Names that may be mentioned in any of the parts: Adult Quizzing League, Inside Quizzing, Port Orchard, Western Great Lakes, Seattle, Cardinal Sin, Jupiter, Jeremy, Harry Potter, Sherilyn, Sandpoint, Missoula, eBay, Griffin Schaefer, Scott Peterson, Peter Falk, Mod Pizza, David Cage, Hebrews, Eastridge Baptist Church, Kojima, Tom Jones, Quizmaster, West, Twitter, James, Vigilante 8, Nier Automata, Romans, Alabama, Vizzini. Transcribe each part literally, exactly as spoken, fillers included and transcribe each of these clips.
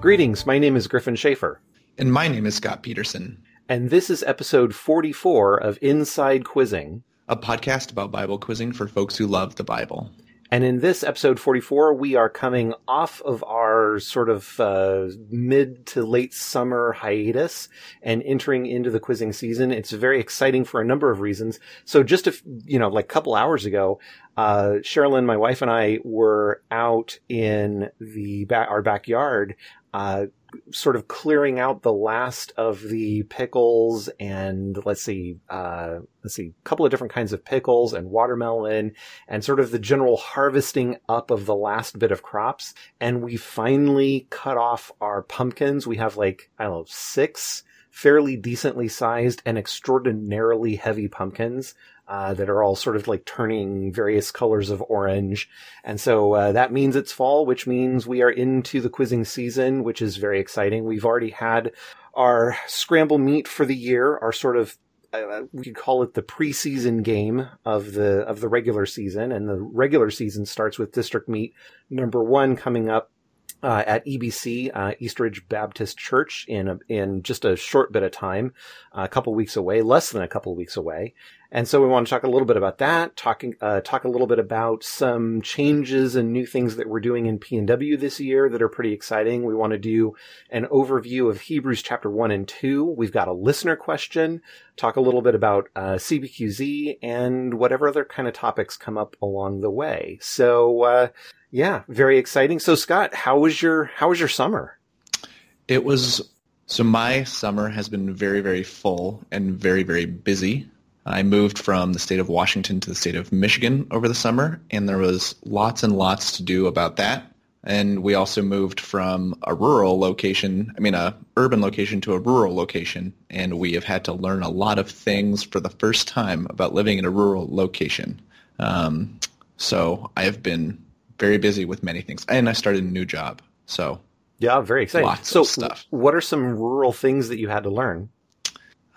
Greetings, my name is Griffin Schaefer. And my name is Scott Peterson. And this is episode forty-four of Inside Quizzing, a podcast about Bible quizzing for folks who love the Bible. And in this episode forty-four, we are coming off of our sort of uh, mid to late summer hiatus and entering into the quizzing season. It's very exciting for a number of reasons. So just a, you know, like a couple hours ago, uh, Sherilyn, my wife, and I were out in the ba- our backyard, uh, sort of clearing out the last of the pickles and let's see, uh, let's see, a couple of different kinds of pickles and watermelon and sort of the general harvesting up of the last bit of crops. And we finally cut off our pumpkins. We have like, I don't know, six fairly decently sized and extraordinarily heavy pumpkins. Uh, that are all sort of like turning various colors of orange. And so uh, that means it's fall, which means we are into the quizzing season, which is very exciting. We've already had our scramble meet for the year, our sort of, uh, we could call it the preseason game of the of the regular season. And the regular season starts with district meet number one coming up Uh, at E B C, uh, Eastridge Baptist Church in, a, in just a short bit of time, uh, a couple weeks away, less than a couple weeks away. And so we want to talk a little bit about that, talking, uh, talk a little bit about some changes and new things that we're doing in P N W this year that are pretty exciting. We want to do an overview of Hebrews chapter one and two. We've got a listener question, talk a little bit about, uh, C B Q Z and whatever other kind of topics come up along the way. So, uh, yeah, very exciting. So, Scott, how was your how was your summer? It was so my summer has been very, very full and very, very busy. I moved from the state of Washington to the state of Michigan over the summer, and there was lots and lots to do about that. And we also moved from a rural location, I mean, a urban location to a rural location, and we have had to learn a lot of things for the first time about living in a rural location. Um, so I have been very busy with many things. And I started a new job. So yeah, very exciting. Lots so of stuff. What are some rural things that you had to learn?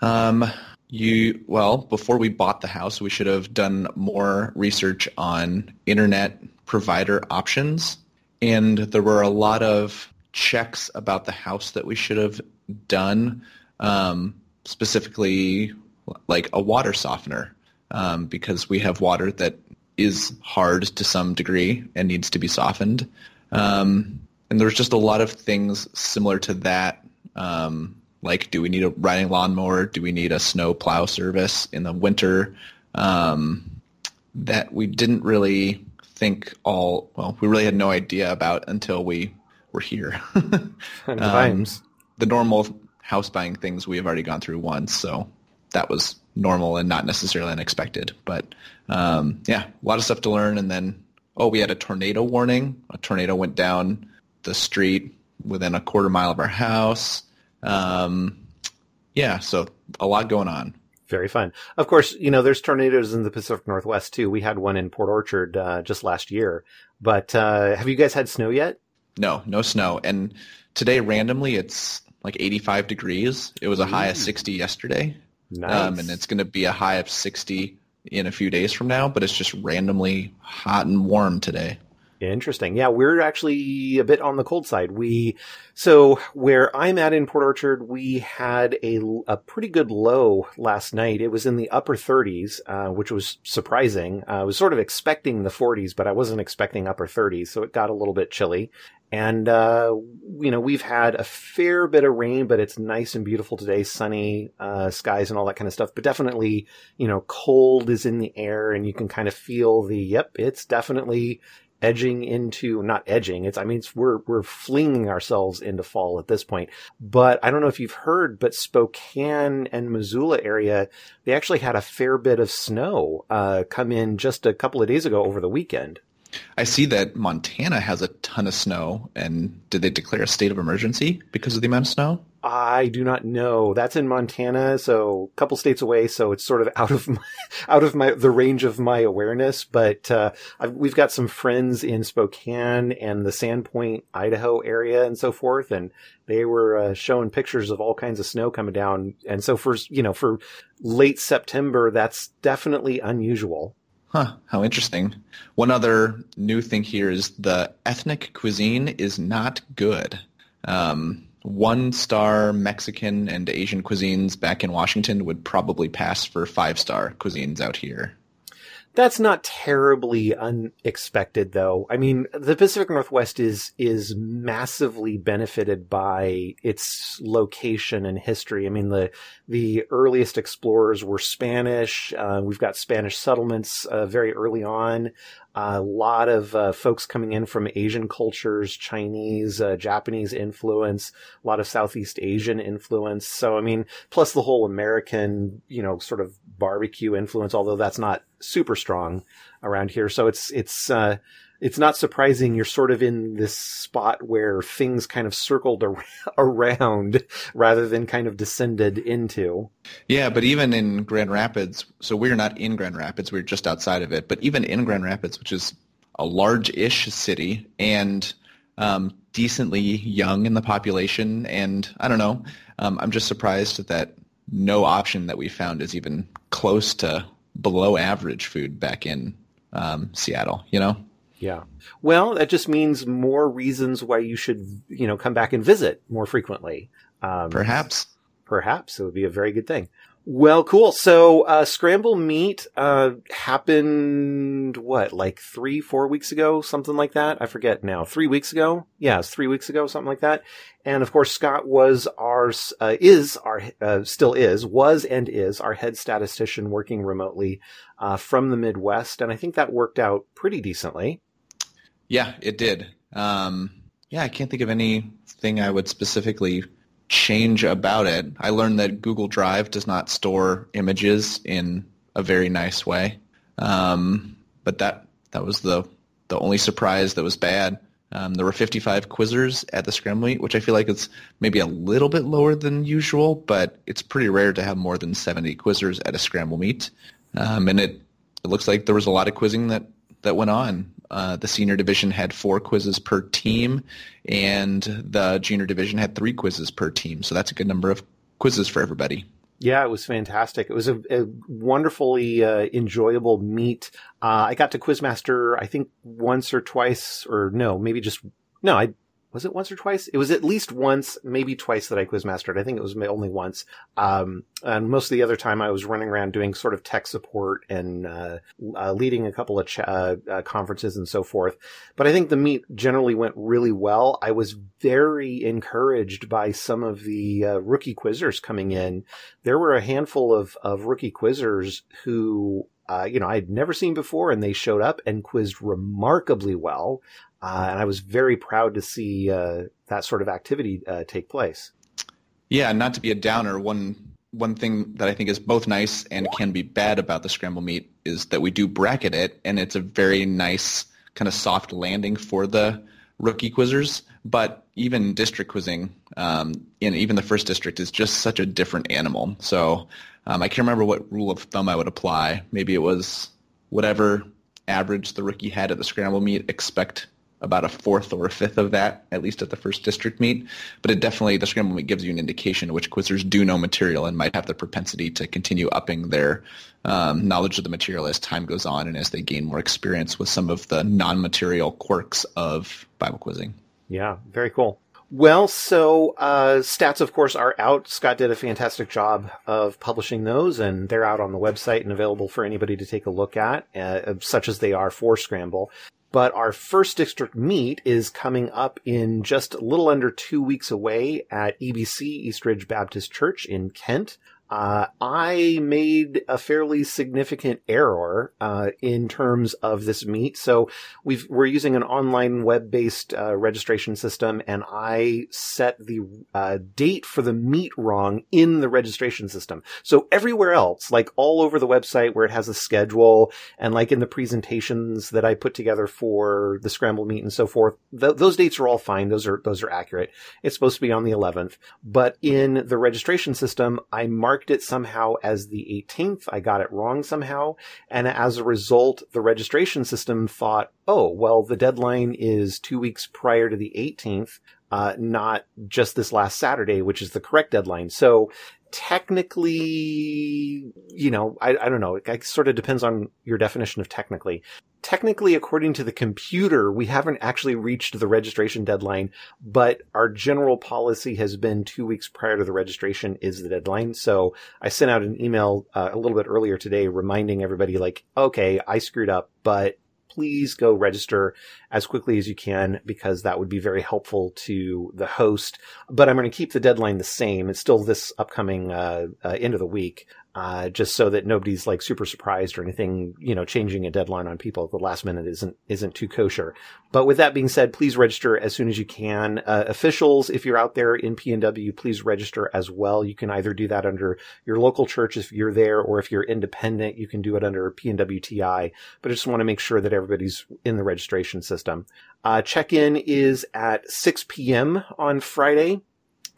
Um, you well, before we bought the house, we should have done more research on internet provider options. And there were a lot of checks about the house that we should have done, um, specifically like a water softener, um, because we have water that is hard to some degree and needs to be softened. Um, and there's just a lot of things similar to that. Um, like, do we need a riding lawnmower? Do we need a snow plow service in the winter? Um, that we didn't really think all, well, we really had no idea about until we were here. Sometimes. Um, the normal house buying things we have already gone through once, so that was normal and not necessarily unexpected, but um, yeah, a lot of stuff to learn. And then, oh, we had a tornado warning. A tornado went down the street within a quarter mile of our house. Um, yeah, so a lot going on. Very fun. Of course, you know, there's tornadoes in the Pacific Northwest too. We had one in Port Orchard uh, just last year, but uh, have you guys had snow yet? No, no snow. And today, randomly, it's like eighty-five degrees. It was a high mm. of sixty yesterday. Nice. Um, and it's going to be a high of sixty in a few days from now, but it's just randomly hot and warm today. Interesting. Yeah, we're actually a bit on the cold side. We so where I'm at in Port Orchard, we had a a pretty good low last night. It was in the upper thirties, uh, which was surprising. Uh, I was sort of expecting the forties, but I wasn't expecting upper thirties, so it got a little bit chilly. And, uh, you know, we've had a fair bit of rain, but it's nice and beautiful today, sunny, uh, skies and all that kind of stuff. But definitely, you know, cold is in the air and you can kind of feel the, yep, it's definitely edging into, not edging. It's, I mean, it's, we're, we're flinging ourselves into fall at this point. But I don't know if you've heard, but Spokane and Missoula area, they actually had a fair bit of snow, uh, come in just a couple of days ago over the weekend. I see that Montana has a ton of snow, and did they declare a state of emergency because of the amount of snow? I do not know. That's in Montana, so a couple states away, so it's sort of out of my, out of my the range of my awareness. But uh, I've, we've got some friends in Spokane and the Sandpoint, Idaho area, and so forth, and they were uh, showing pictures of all kinds of snow coming down. And so for you know for late September, that's definitely unusual. Huh, how interesting. One other new thing here is the ethnic cuisine is not good. Um, one-star Mexican and Asian cuisines back in Washington would probably pass for five-star cuisines out here. That's not terribly unexpected, though. I mean, the Pacific Northwest is is massively benefited by its location and history. I mean, the the earliest explorers were Spanish. Uh, we've got Spanish settlements uh, very early on. A lot of uh, folks coming in from Asian cultures, Chinese, uh, Japanese influence, a lot of Southeast Asian influence. So, I mean, plus the whole American, you know, sort of barbecue influence, although that's not super strong around here. So it's, it's, uh, it's not surprising you're sort of in this spot where things kind of circled ar- around rather than kind of descended into. Yeah, but even in Grand Rapids, so we're not in Grand Rapids, we're just outside of it, but even in Grand Rapids, which is a large-ish city and um, decently young in the population, and I don't know, um, I'm just surprised that no option that we found is even close to below-average food back in um, Seattle, you know? Yeah. Well, that just means more reasons why you should, you know, come back and visit more frequently. Um, perhaps. Perhaps. It would be a very good thing. Well, cool. So, uh, Scramble Meet, uh, happened, what, like three, four weeks ago, something like that? I forget now. Three weeks ago? Yeah, it was three weeks ago, something like that. And of course, Scott was our, uh, is our, uh, still is, was and is our head statistician working remotely, uh, from the Midwest. And I think that worked out pretty decently. Yeah, it did. Um, yeah, I can't think of anything I would specifically change about it. I learned that Google Drive does not store images in a very nice way. Um, but that that was the, the only surprise that was bad. Um, there were fifty-five quizzers at the Scramble Meet, which I feel like it's maybe a little bit lower than usual, but it's pretty rare to have more than seventy quizzers at a Scramble Meet. Um, and it, it looks like there was a lot of quizzing that, that went on. Uh, the senior division had four quizzes per team, and the junior division had three quizzes per team. So that's a good number of quizzes for everybody. Yeah, it was fantastic. It was a, a wonderfully uh, enjoyable meet. Uh, I got to Quizmaster, I think, once or twice, or no, maybe just, no, I was it once or twice? It was at least once, maybe twice that I Quizmastered. I think it was only once. Um, and most of the other time I was running around doing sort of tech support and uh, uh, leading a couple of ch- uh, uh, conferences and so forth. But I think the meet generally went really well. I was very encouraged by some of the uh, rookie quizzers coming in. There were a handful of, of rookie quizzers who, uh, you know, I'd never seen before, and they showed up and quizzed remarkably well. Uh, and I was very proud to see uh, that sort of activity uh, take place. Yeah, not to be a downer, one one thing that I think is both nice and can be bad about the Scramble Meet is that we do bracket it, and it's a very nice kind of soft landing for the rookie quizzers. But even district quizzing, um, in even the first district, is just such a different animal. So um, I can't remember what rule of thumb I would apply. Maybe it was whatever average the rookie had at the Scramble Meet, expect about a fourth or a fifth of that, at least at the first district meet. But it definitely, the Scramble Meet gives you an indication of which quizzers do know material and might have the propensity to continue upping their um, knowledge of the material as time goes on and as they gain more experience with some of the non-material quirks of Bible quizzing. Yeah, very cool. Well, so uh, stats, of course, are out. Scott did a fantastic job of publishing those, and they're out on the website and available for anybody to take a look at, uh, such as they are for Scramble. But our first district meet is coming up in just a little under two weeks away at E B C, Eastridge Baptist Church in Kent. Uh, I made a fairly significant error uh, in terms of this meet. So we've, we're using an online web-based uh, registration system, and I set the uh, date for the meet wrong in the registration system. So everywhere else, like all over the website where it has a schedule, and like in the presentations that I put together for the Scramble Meet and so forth, th- those dates are all fine. Those are those are accurate. It's supposed to be on the eleventh, but in the registration system, I marked it somehow as the eighteenth. I got it wrong somehow. And as a result, the registration system thought, oh, well, the deadline is two weeks prior to the eighteenth, uh, not just this last Saturday, which is the correct deadline. So technically, you know, I, I don't know. It, it sort of depends on your definition of technically. Technically, according to the computer, we haven't actually reached the registration deadline, but our general policy has been two weeks prior to the registration is the deadline. So I sent out an email uh, a little bit earlier today reminding everybody like, okay, I screwed up, but please go register as quickly as you can because that would be very helpful to the host. But I'm going to keep the deadline the same. It's still this upcoming uh, uh, end of the week, uh, just so that nobody's like super surprised or anything, you know, changing a deadline on people at the last minute isn't isn't too kosher. But with that being said, please register as soon as you can. Uh, officials, if you're out there in P N W, please register as well. You can either do that under your local church if you're there, or if you're independent, you can do it under P N W T I. But I just want to make sure that everybody's in the registration system. Uh, check-in is at six p.m. on Friday,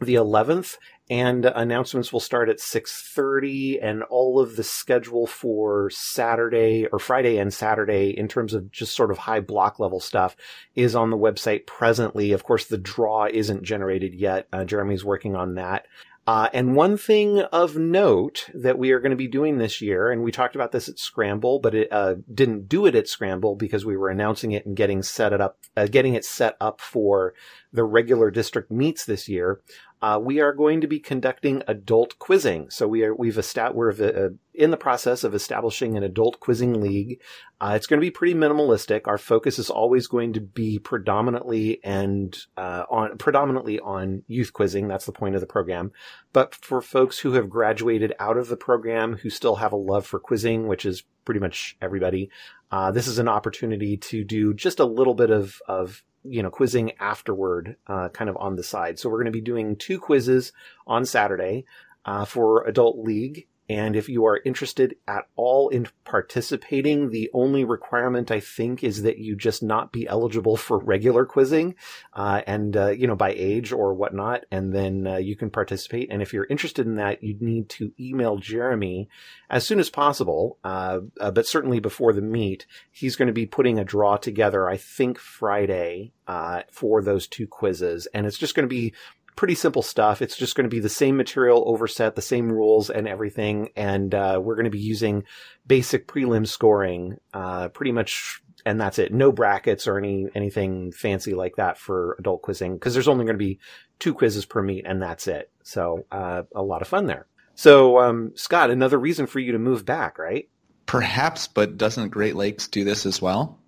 the eleventh. And announcements will start at six thirty, and all of the schedule for Saturday or Friday and Saturday in terms of just sort of high block level stuff is on the website presently. Of course, the draw isn't generated yet. Uh, Jeremy's working on that. Uh, and one thing of note that we are going to be doing this year, and we talked about this at Scramble, but it uh, didn't do it at Scramble because we were announcing it and getting set it up, uh, getting it set up for the regular district meets this year. Uh, we are going to be conducting adult quizzing. So we are, we've established, we're uh, in the process of establishing an adult quizzing league. Uh, it's going to be pretty minimalistic. Our focus is always going to be predominantly and, uh, on, predominantly on youth quizzing. That's the point of the program. But for folks who have graduated out of the program, who still have a love for quizzing, which is pretty much everybody, uh, this is an opportunity to do just a little bit of, of, you know, quizzing afterward, uh, kind of on the side. So we're going to be doing two quizzes on Saturday, uh, for Adult League. And if you are interested at all in participating, the only requirement, I think, is that you just not be eligible for regular quizzing, uh, and, uh, you know, by age or whatnot. And then uh, you can participate. And if you're interested in that, you'd need to email Jeremy as soon as possible. Uh, uh but certainly before the meet, he's going to be putting a draw together, I think Friday, uh, for those two quizzes. And it's just going to be pretty simple stuff. It's just going to be the same material overset, the same rules and everything. And uh, we're going to be using basic prelim scoring uh, pretty much. And that's it. No brackets or any anything fancy like that for adult quizzing, because there's only going to be two quizzes per meet and that's it. So uh, a lot of fun there. So, um, Scott, another reason for you to move back, right? Perhaps, but doesn't Great Lakes do this as well?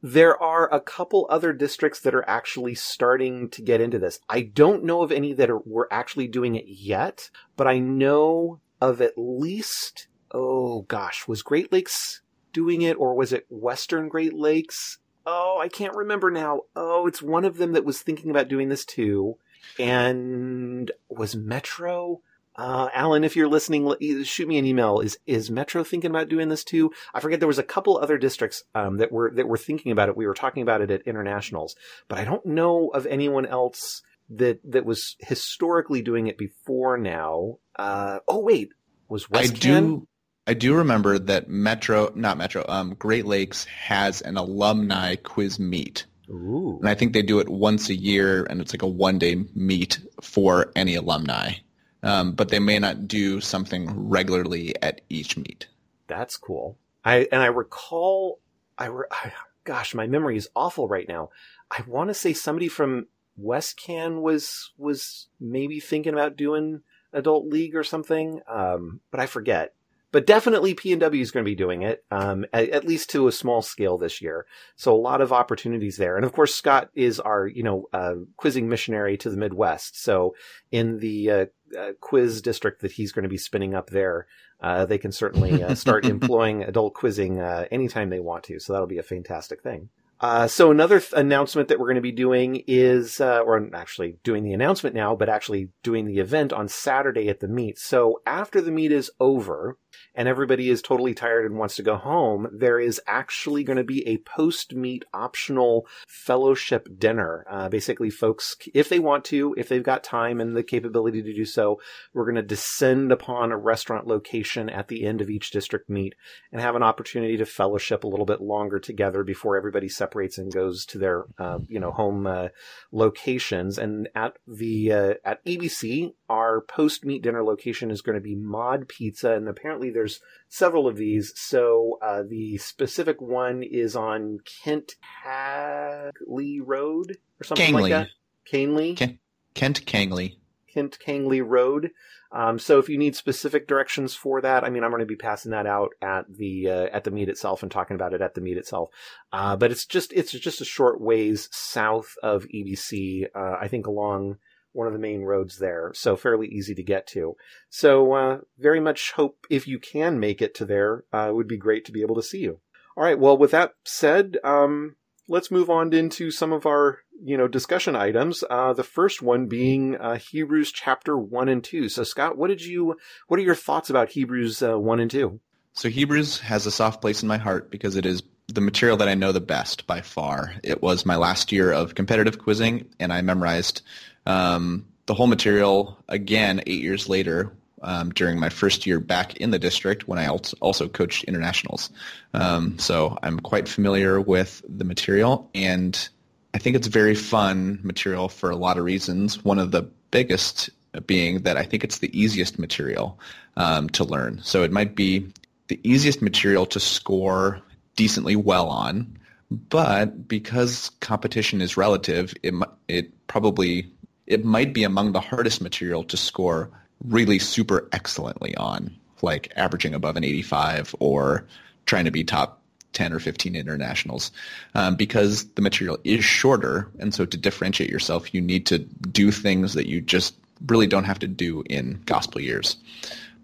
There are a couple other districts that are actually starting to get into this. I don't know of any that are, were actually doing it yet, but I know of at least, oh gosh, was Great Lakes doing it or was it Western Great Lakes? Oh, I can't remember now. Oh, it's one of them that was thinking about doing this too. And was Metro? Uh, Alan, if you're listening, shoot me an email. Is, is Metro thinking about doing this too? I forget there was a couple other districts, um, that were, that were thinking about it. We were talking about it at internationals, but I don't know of anyone else that, that was historically doing it before now. Uh, oh wait, was West I Ken? do, I do remember that Metro, not Metro, um, Great Lakes has an alumni quiz meet. Ooh. And I think they do it once a year and it's like a one day meet for any alumni. Um, but they may not do something regularly at each meet. That's cool. I and I recall, I, re, I gosh, my memory is awful right now. I want to say somebody from West Can was was maybe thinking about doing Adult League or something, um, but I forget. But definitely P N W is going to be doing it, um, at, at least to a small scale this year. So a lot of opportunities there. And of course, Scott is our, you know, uh, quizzing missionary to the Midwest. So in the uh, uh, quiz district that he's going to be spinning up there, uh, they can certainly uh, start employing adult quizzing uh, anytime they want to. So that'll be a fantastic thing. Uh, so another th- announcement that we're going to be doing is, uh, or I'm actually doing the announcement now, but actually doing the event on Saturday at the meet. So after the meet is over, and everybody is totally tired and wants to go home, there is actually going to be a post-meet optional fellowship dinner. Uh, basically, folks, if they want to, if they've got time and the capability to do so, we're going to descend upon a restaurant location at the end of each district meet and have an opportunity to fellowship a little bit longer together before everybody separates and goes to their, uh, you know, home uh, locations. And at the uh, at E B C, our post-meet dinner location is going to be Mod Pizza, and apparently there's several of these. So uh, the specific one is on Kent Kangley Road or something Kangley. like that. Kangley? Ken- Kent Kangley. Kent Kangley Road. Um, so if you need specific directions for that, I mean, I'm going to be passing that out at the, uh, at the meet itself and talking about it at the meet itself. Uh, but it's just, it's just a short ways south of E B C, uh, I think along one of the main roads there. So fairly easy to get to. So, uh, very much hope if you can make it to there, uh, it would be great to be able to see you. All right. Well, with that said, um, let's move on into some of our, you know, discussion items. Uh, the first one being uh, Hebrews chapter one and two. So, Scott, what did you? What are your thoughts about Hebrews uh, one and two? So, Hebrews has a soft place in my heart because it is the material that I know the best by far. It was my last year of competitive quizzing, and I memorized um, the whole material again eight years later um, during my first year back in the district when I also coached internationals. Um, so, I'm quite familiar with the material, and I think it's very fun material for a lot of reasons. One of the biggest being that I think it's the easiest material um, to learn. So it might be the easiest material to score decently well on, but because competition is relative, it it probably it might be among the hardest material to score really super excellently on, like averaging above an eighty-five or trying to be top ten or fifteen internationals, um, because the material is shorter, and so to differentiate yourself, you need to do things that you just really don't have to do in gospel years.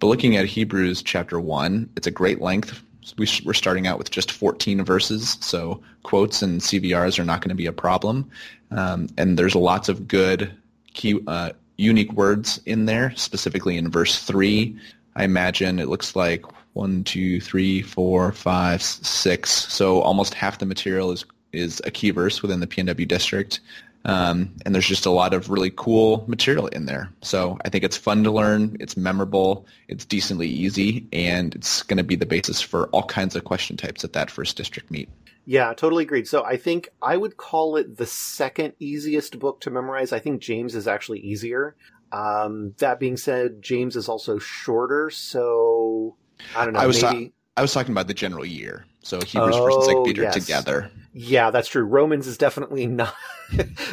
But looking at Hebrews chapter one, it's a great length. We're starting out with just fourteen verses, so quotes and C V Rs are not going to be a problem, um, and there's lots of good key, uh, unique words in there, specifically in verse three. I imagine it looks like one, two, three, four, five, six. So almost half the material is is a key verse within the P N W district. Um, and there's just a lot of really cool material in there. So I think it's fun to learn. It's memorable. It's decently easy. And it's going to be the basis for all kinds of question types at that first district meet. Yeah, totally agreed. So I think I would call it the second easiest book to memorize. I think James is actually easier. Um, that being said, James is also shorter, so I don't know. I was, maybe... ta- I was talking about the general year, so Hebrews oh, versus Peter yes. together. Yeah, that's true. Romans is definitely not.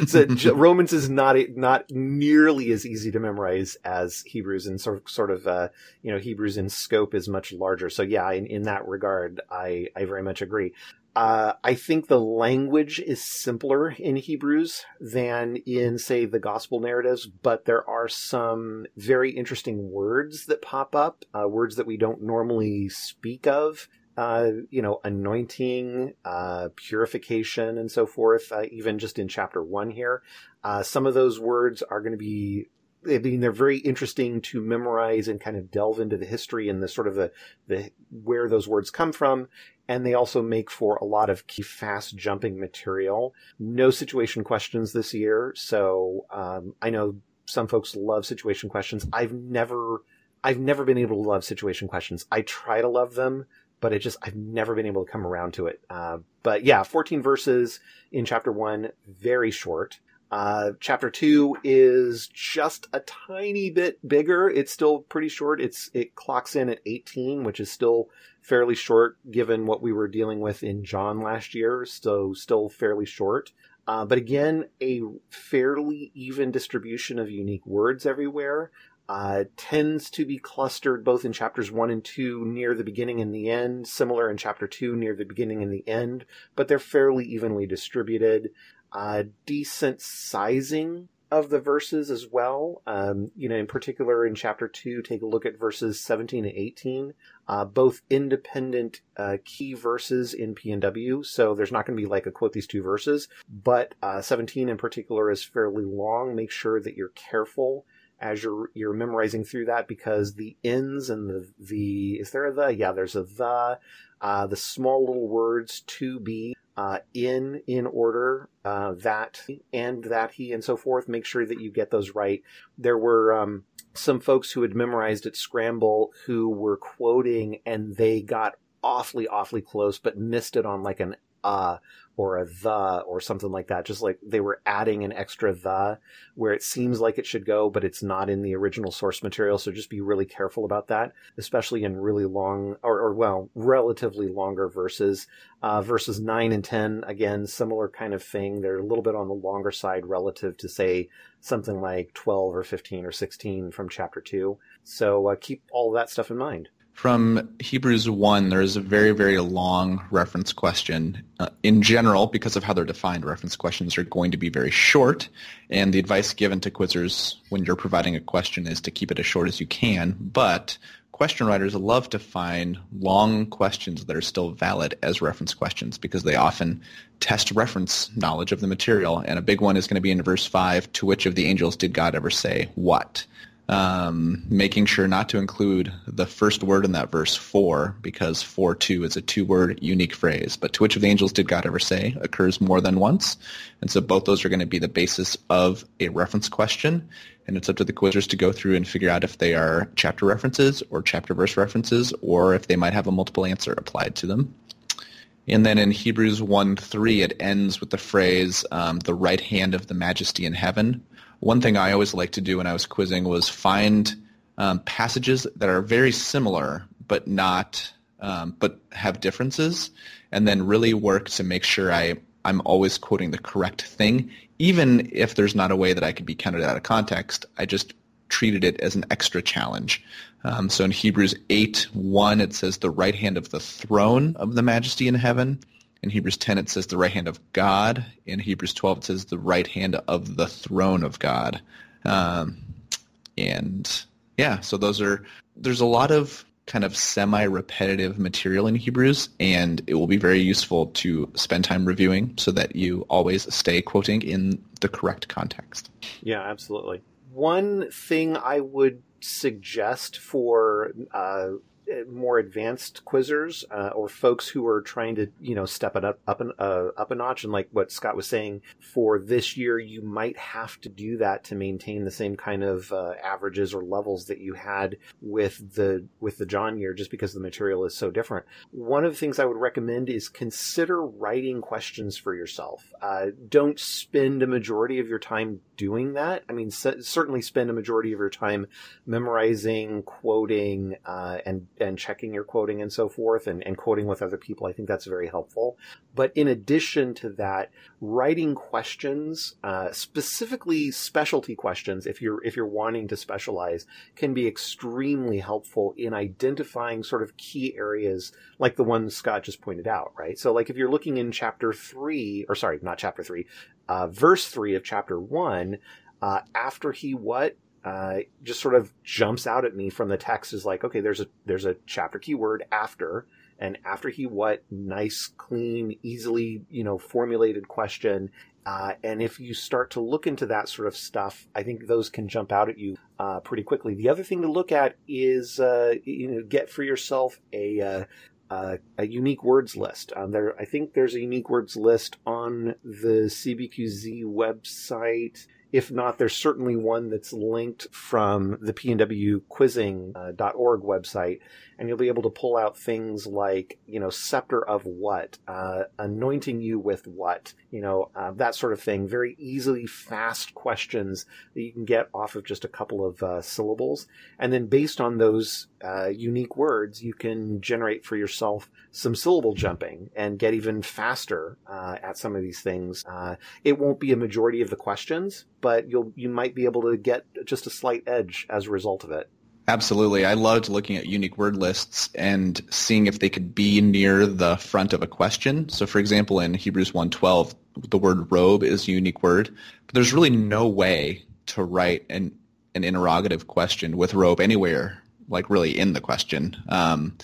so Romans is not not nearly as easy to memorize as Hebrews, and sort sort of uh, you know Hebrews in scope is much larger. So yeah, in, in that regard, I I very much agree. Uh, I think the language is simpler in Hebrews than in, say, the gospel narratives, but there are some very interesting words that pop up, uh, words that we don't normally speak of, uh, you know, anointing, uh, purification, and so forth, uh, even just in chapter one here. Uh, some of those words are going to be I mean, they're very interesting to memorize and kind of delve into the history and the sort of the, the where those words come from. And they also make for a lot of key fast jumping material. No situation questions this year. So um, I know some folks love situation questions. I've never, I've never been able to love situation questions. I try to love them, but it just, I've never been able to come around to it. Uh, but yeah, fourteen verses in chapter one, very short. Uh, chapter two is just a tiny bit bigger. It's still pretty short. It's, it clocks in at eighteen, which is still fairly short given what we were dealing with in John last year. So still fairly short. Uh, but again, a fairly even distribution of unique words everywhere. Uh, tends to be clustered both in chapters one and two near the beginning and the end, similar in chapter two near the beginning and the end, but they're fairly evenly distributed. Uh, decent sizing of the verses as well. Um, you know, in particular in chapter two, take a look at verses seventeen and eighteen, uh, both independent uh, key verses in P N W. So there's not going to be like a quote these two verses, but uh, seventeen in particular is fairly long. Make sure that you're careful as you're you're memorizing through that, because the ins and the the is there a the? Yeah, there's a the. Uh, the small little words to be uh, in in order, uh, that and that he and so forth. Make sure that you get those right. There were um, some folks who had memorized at Scramble who were quoting, and they got awfully awfully close, but missed it on like an uh or a the or something like that. Just like they were adding an extra the where it seems like it should go, but it's not in the original source material. So just be really careful about that, especially in really long or, or well, relatively longer verses. Uh, verses nine and ten, again, similar kind of thing. They're a little bit on the longer side relative to, say, something like twelve or fifteen or sixteen from chapter two. So uh, keep all that stuff in mind. From Hebrews one, there is a very, very long reference question. Uh, in general, because of how they're defined, reference questions are going to be very short, and the advice given to quizzers when you're providing a question is to keep it as short as you can, but question writers love to find long questions that are still valid as reference questions because they often test reference knowledge of the material, and a big one is going to be in verse five, to which of the angels did God ever say what? Um, making sure not to include the first word in that verse, for, because for two is a two-word unique phrase. But to which of the angels did God ever say occurs more than once. And so both those are going to be the basis of a reference question. And it's up to the quizzers to go through and figure out if they are chapter references or chapter verse references, or if they might have a multiple answer applied to them. And then in Hebrews one three, it ends with the phrase, um, the right hand of the majesty in heaven. One thing I always liked to do when I was quizzing was find um, passages that are very similar but not um, but have differences, and then really work to make sure I, I'm always quoting the correct thing, even if there's not a way that I could be counted out of context. I just treated it as an extra challenge. Um, so in Hebrews eight one, it says the right hand of the throne of the majesty in heaven. In Hebrews ten, it says the right hand of God. In Hebrews twelve, it says the right hand of the throne of God. Um, and yeah, so those are, there's a lot of kind of semi-repetitive material in Hebrews, and it will be very useful to spend time reviewing so that you always stay quoting in the correct context. Yeah, absolutely. One thing I would suggest for uh more advanced quizzers uh, or folks who are trying to, you know, step it up up and uh, up a notch, and like what Scott was saying, for this year you might have to do that to maintain the same kind of uh, averages or levels that you had with the with the John year, just because the material is so different. One of the things I would recommend is consider writing questions for yourself. Uh, don't spend a majority of your time doing that. I mean, c- certainly spend a majority of your time memorizing, quoting, uh, and and checking your quoting and so forth, and, and quoting with other people. I think that's very helpful. But in addition to that, writing questions, uh, specifically specialty questions, if you're if you're wanting to specialize, can be extremely helpful in identifying sort of key areas like the one Scott just pointed out, right? So like if you're looking in chapter three, or sorry, not chapter three, uh, verse three of chapter one, uh, after he what? Uh, just sort of jumps out at me from the text is like, okay, there's a, there's a chapter keyword after, and after he what, nice, clean, easily, you know, formulated question. Uh, and if you start to look into that sort of stuff, I think those can jump out at you, uh, pretty quickly. The other thing to look at is, uh, you know, get for yourself a, uh, Uh, a unique words list. Um, there, I think there's a unique words list on the C B Q Z website. If not, there's certainly one that's linked from the P N W quizzing dot org website, and you'll be able to pull out things like, you know, scepter of what, uh, anointing you with what, you know, uh, that sort of thing. Very easily, fast questions that you can get off of just a couple of uh, syllables. And then based on those uh, unique words, you can generate for yourself some syllable jumping and get even faster uh, at some of these things. Uh, it won't be a majority of the questions, but you'll you might be able to get just a slight edge as a result of it. Absolutely. I loved looking at unique word lists and seeing if they could be near the front of a question. So, for example, in Hebrews one twelve, the word robe is a unique word, but there's really no way to write an, an interrogative question with robe anywhere, like really in the question. Um,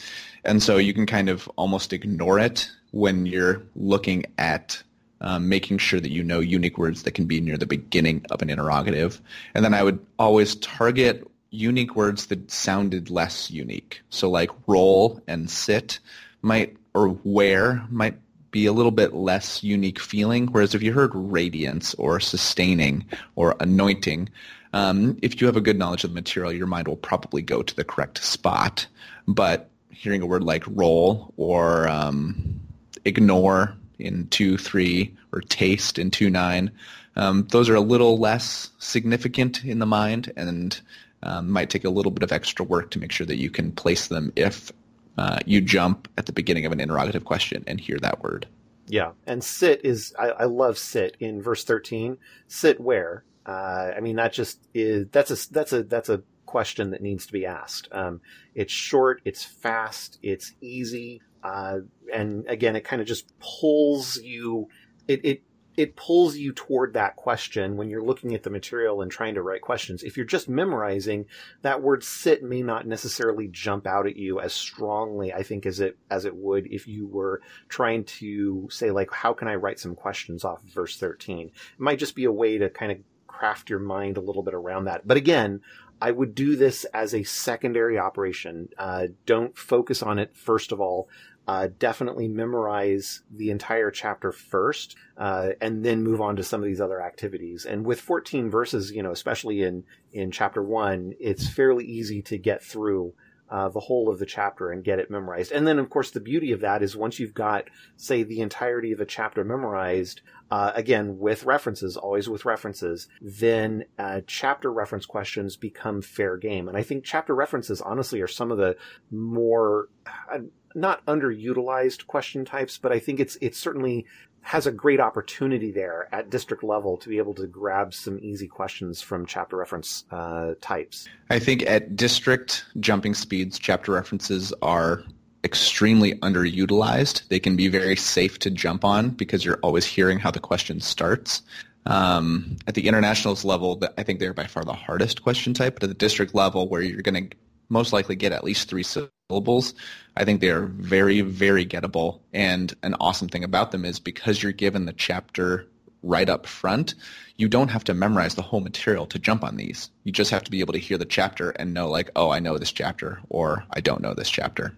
and so you can kind of almost ignore it when you're looking at um, making sure that you know unique words that can be near the beginning of an interrogative. And then I would always target unique words that sounded less unique. So like roll and sit might, or wear might be a little bit less unique feeling. Whereas if you heard radiance or sustaining or anointing, um, if you have a good knowledge of the material, your mind will probably go to the correct spot. But hearing a word like roll or um, ignore in two three or taste in two nine, um, those are a little less significant in the mind and um, might take a little bit of extra work to make sure that you can place them if Uh, you jump at the beginning of an interrogative question and hear that word. Yeah, and sit is, I, I love sit in verse thirteen. Sit where? Uh, I mean, that just is, that's a, that's a, that's a question that needs to be asked. Um, it's short, it's fast, it's easy. Uh, and again, it kind of just pulls you, it, it, it pulls you toward that question when you're looking at the material and trying to write questions. If you're just memorizing, that word sit may not necessarily jump out at you as strongly, I think, as it, as it would if you were trying to say, like, how can I write some questions off of verse thirteen? It might just be a way to kind of craft your mind a little bit around that. But again, I would do this as a secondary operation. Uh, don't focus on it, first of all. Uh, definitely memorize the entire chapter first, uh, and then move on to some of these other activities. And with fourteen verses, you know, especially in, in chapter one, it's fairly easy to get through uh, the whole of the chapter and get it memorized. And then, of course, the beauty of that is once you've got, say, the entirety of a chapter memorized, uh, again, with references, always with references, then uh, chapter reference questions become fair game. And I think chapter references, honestly, are some of the more... Uh, not underutilized question types, but I think it's it certainly has a great opportunity there at district level to be able to grab some easy questions from chapter reference uh, types. I think at district jumping speeds, chapter references are extremely underutilized. They can be very safe to jump on because you're always hearing how the question starts. Um, at the internationals level, I think they're by far the hardest question type, but at the district level where you're going to most likely get at least three syllables, I think they are very, very gettable. And an awesome thing about them is because you're given the chapter right up front, you don't have to memorize the whole material to jump on these. You just have to be able to hear the chapter and know, like, oh, I know this chapter, or I don't know this chapter.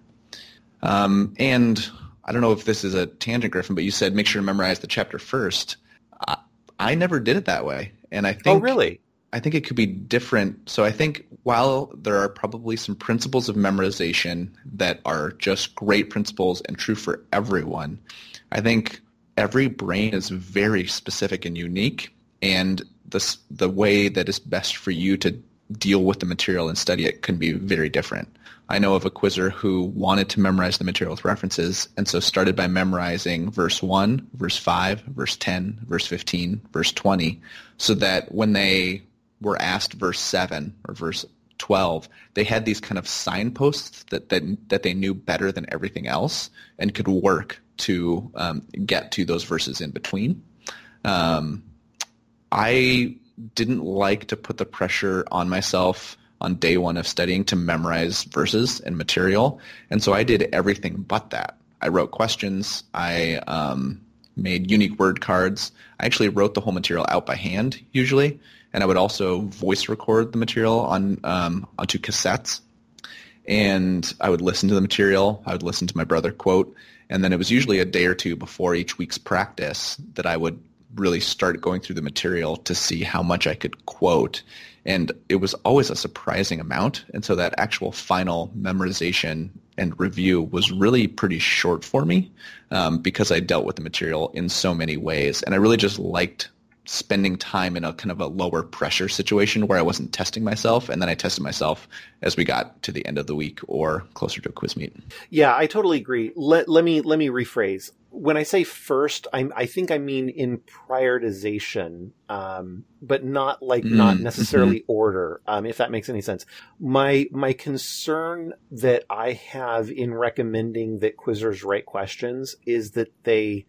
Um, and I don't know if this is a tangent, Griffin, but you said make sure to memorize the chapter first. I, I never did it that way. And I think... Oh, really? I think it could be different. So I think while there are probably some principles of memorization that are just great principles and true for everyone, I think every brain is very specific and unique, and the, the way that is best for you to deal with the material and study it can be very different. I know of a quizzer who wanted to memorize the material with references, and so started by memorizing verse one, verse five, verse ten, verse fifteen, verse twenty, so that when they were asked verse seven or verse twelve, they had these kind of signposts that that, that they knew better than everything else and could work to um, get to those verses in between. Um, I didn't like to put the pressure on myself on day one of studying to memorize verses and material, and so I did everything but that. I wrote questions. I um, made unique word cards. I actually wrote the whole material out by hand usually. And I would also voice record the material on um, onto cassettes. And I would listen to the material. I would listen to my brother quote. And then it was usually a day or two before each week's practice that I would really start going through the material to see how much I could quote. And it was always a surprising amount. And so that actual final memorization and review was really pretty short for me um, because I dealt with the material in so many ways. And I really just liked spending time in a kind of a lower pressure situation where I wasn't testing myself, and then I tested myself as we got to the end of the week or closer to a quiz meet. Yeah, I totally agree. Let, let me let me rephrase. When I say first, I, I think I mean in prioritization, um, but not like mm, not necessarily mm-hmm. order, um, if that makes any sense. My my concern that I have in recommending that quizzers write questions is that they...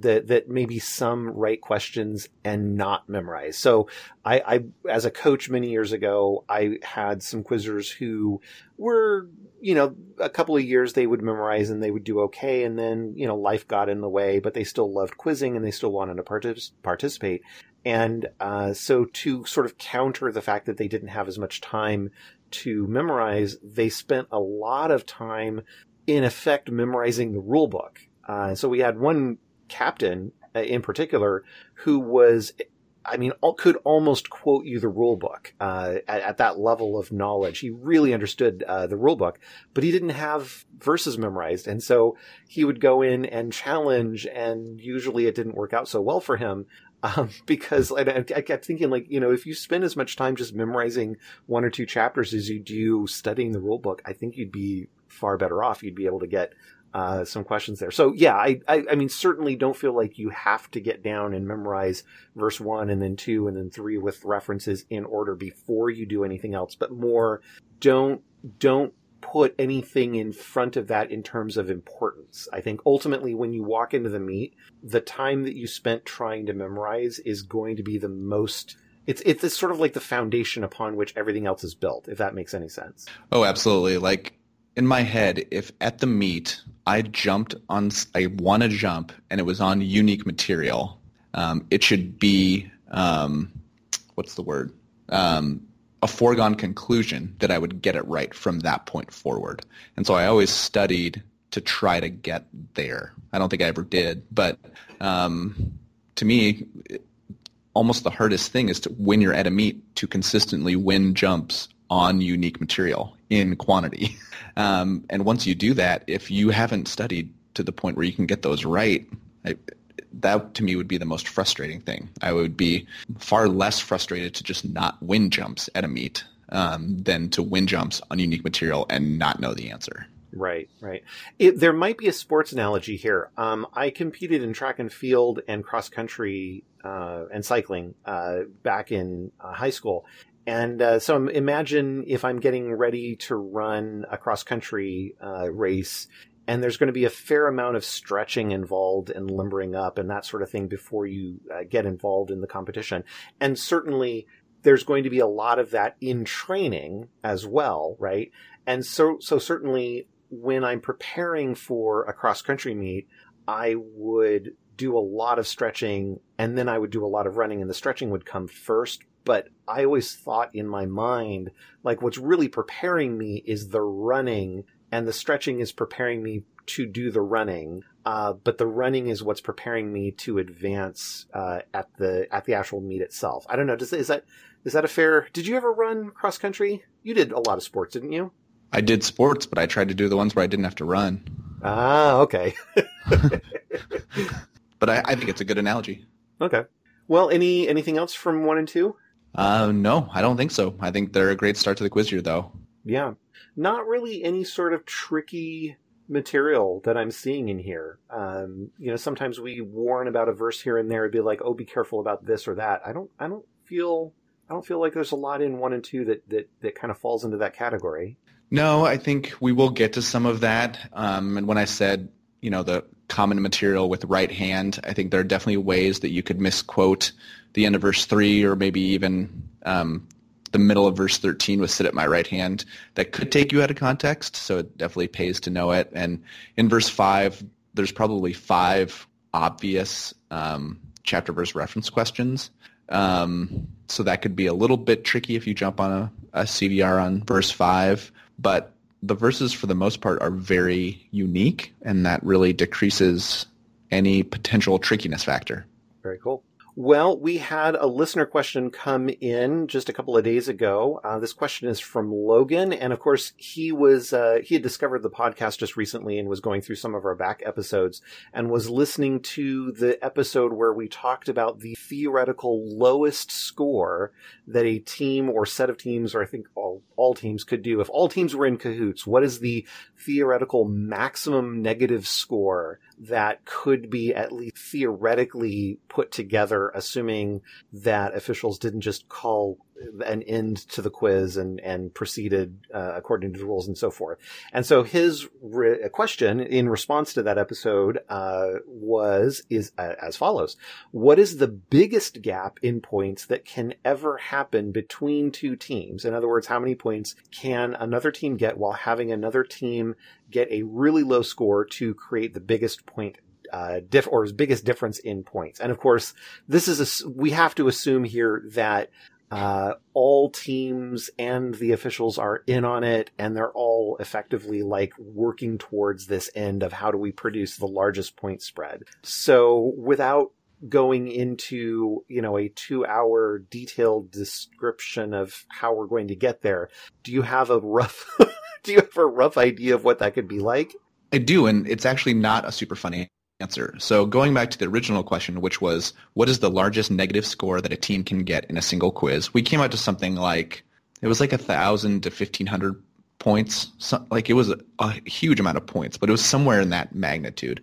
that that maybe some write questions and not memorize. So I, I, as a coach many years ago, I had some quizzers who were you know, a couple of years they would memorize and they would do okay. And then, you know, life got in the way, but they still loved quizzing and they still wanted to partic- participate. And uh, so to sort of counter the fact that they didn't have as much time to memorize, they spent a lot of time, in effect, memorizing the rule book. Uh, so we had one captain uh, in particular who was, I mean, all, could almost quote you the rule book uh, at, at that level of knowledge. He really understood uh, the rule book, but he didn't have verses memorized. And so he would go in and challenge, and usually it didn't work out so well for him. Um, because I, I kept thinking, like, you know, if you spend as much time just memorizing one or two chapters as you do studying the rule book, I think you'd be far better off. You'd be able to get uh, some questions there. So, yeah, I, I, I mean, certainly don't feel like you have to get down and memorize verse one and then two and then three with references in order before you do anything else. But more, don't don't put anything in front of that in terms of importance. I think ultimately when you walk into the meet, the time that you spent trying to memorize is going to be the most, it's, it's sort of like the foundation upon which everything else is built, if that makes any sense. Oh, absolutely. Like in my head, if at the meet I jumped on, I won a jump and it was on unique material, um, it should be, um, what's the word? Um, a foregone conclusion that I would get it right from that point forward. And so I always studied to try to get there. I don't think I ever did, but um, to me, it, almost the hardest thing is to, when you're at a meet, to consistently win jumps on unique material in quantity. Um, and once you do that, if you haven't studied to the point where you can get those right, I, that to me would be the most frustrating thing. I would be far less frustrated to just not win jumps at a meet um, than to win jumps on unique material and not know the answer. Right, right. It, there might be a sports analogy here. Um, I competed in track and field and cross country uh, and cycling uh, back in uh, high school. And uh, so imagine if I'm getting ready to run a cross country uh, race, and there's going to be a fair amount of stretching involved and limbering up and that sort of thing before you uh, get involved in the competition. And certainly there's going to be a lot of that in training as well, right? And so, so certainly when I'm preparing for a cross-country meet, I would do a lot of stretching and then I would do a lot of running, and the stretching would come first. But I always thought in my mind, like, what's really preparing me is the running, and the stretching is preparing me to do the running, uh, but the running is what's preparing me to advance uh, at the at the actual meet itself. I don't know. Does, is that is that a fair? Did you ever run cross country? You did a lot of sports, didn't you? I did sports, but I tried to do the ones where I didn't have to run. Ah, okay. But I, I think it's a good analogy. Okay. Well, any anything else from one and two? Uh, no, I don't think so. I think they're a great start to the quiz year, though. Yeah. Not really any sort of tricky material that I'm seeing in here. Um, you know, sometimes we warn about a verse here and there and be like, "Oh, be careful about this or that." I don't, I don't feel, I don't feel like there's a lot in one and two that that that kind of falls into that category. No, I think we will get to some of that. Um, and when I said, you know, the common material with right hand, I think there are definitely ways that you could misquote the end of verse three, or maybe even Um, the middle of verse thirteen was "sit at my right hand." That could take you out of context, so it definitely pays to know it. And in verse five, there's probably five obvious um, chapter verse reference questions. Um, so that could be a little bit tricky if you jump on a, a C V R on verse five. But the verses, for the most part, are very unique, and that really decreases any potential trickiness factor. Very cool. Well, we had a listener question come in just a couple of days ago. Uh, this question is from Logan. And of course, he was, uh, he had discovered the podcast just recently and was going through some of our back episodes and was listening to the episode where we talked about the theoretical lowest score that a team or set of teams, or I think all, all teams could do. If all teams were in cahoots, what is the theoretical maximum negative score that could be at least theoretically put together, assuming that officials didn't just call an end to the quiz and, and proceeded uh, according to the rules and so forth. And so his re- question in response to that episode uh, was, was is uh, as follows. What is the biggest gap in points that can ever happen between two teams? In other words, how many points can another team get while having another team get a really low score to create the biggest point Uh, diff or his biggest difference in points. And of course, this is a, we have to assume here that uh, all teams and the officials are in on it, and they're all effectively like working towards this end of how do we produce the largest point spread. So without going into, you know, a two hour detailed description of how we're going to get there, do you have a rough, do you have a rough idea of what that could be like? I do. And it's actually not a super funny answer. So going back to the original question, which was, what is the largest negative score that a team can get in a single quiz? We came out to something like, it was like one thousand to fifteen hundred points. So, like it was a, a huge amount of points, but it was somewhere in that magnitude.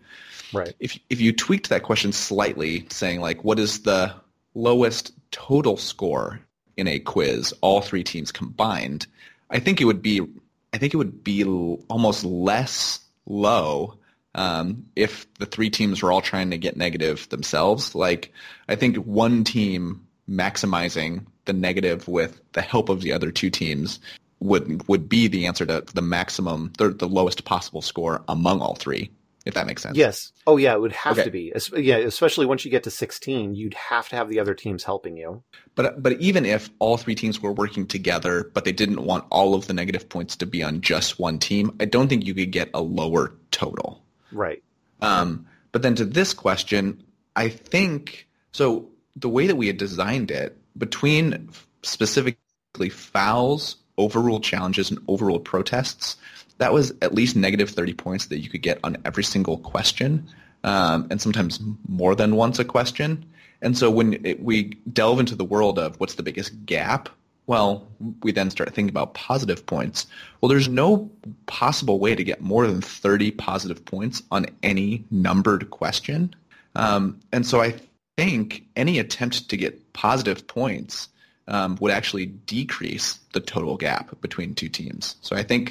Right. If if you tweaked that question slightly, saying like, what is the lowest total score in a quiz, all three teams combined, I think it would be, I think it would be l- almost less low Um, if the three teams were all trying to get negative themselves. Like, I think one team maximizing the negative with the help of the other two teams would would be the answer to the maximum, the, the lowest possible score among all three, if that makes sense. Yes. Oh, yeah, it would have okay. to be. Yeah, especially once you get to sixteen, you'd have to have the other teams helping you. But but even if all three teams were working together, but they didn't want all of the negative points to be on just one team, I don't think you could get a lower total. Right. Um, but then to this question, I think, so the way that we had designed it, between specifically fouls, overruled challenges, and overruled protests, that was at least negative thirty points that you could get on every single question, um, and sometimes more than once a question. And so when it, we delve into the world of what's the biggest gap, well, we then start thinking about positive points. Well, there's no possible way to get more than thirty positive points on any numbered question. Um, and so I think any attempt to get positive points um, would actually decrease the total gap between two teams. So I think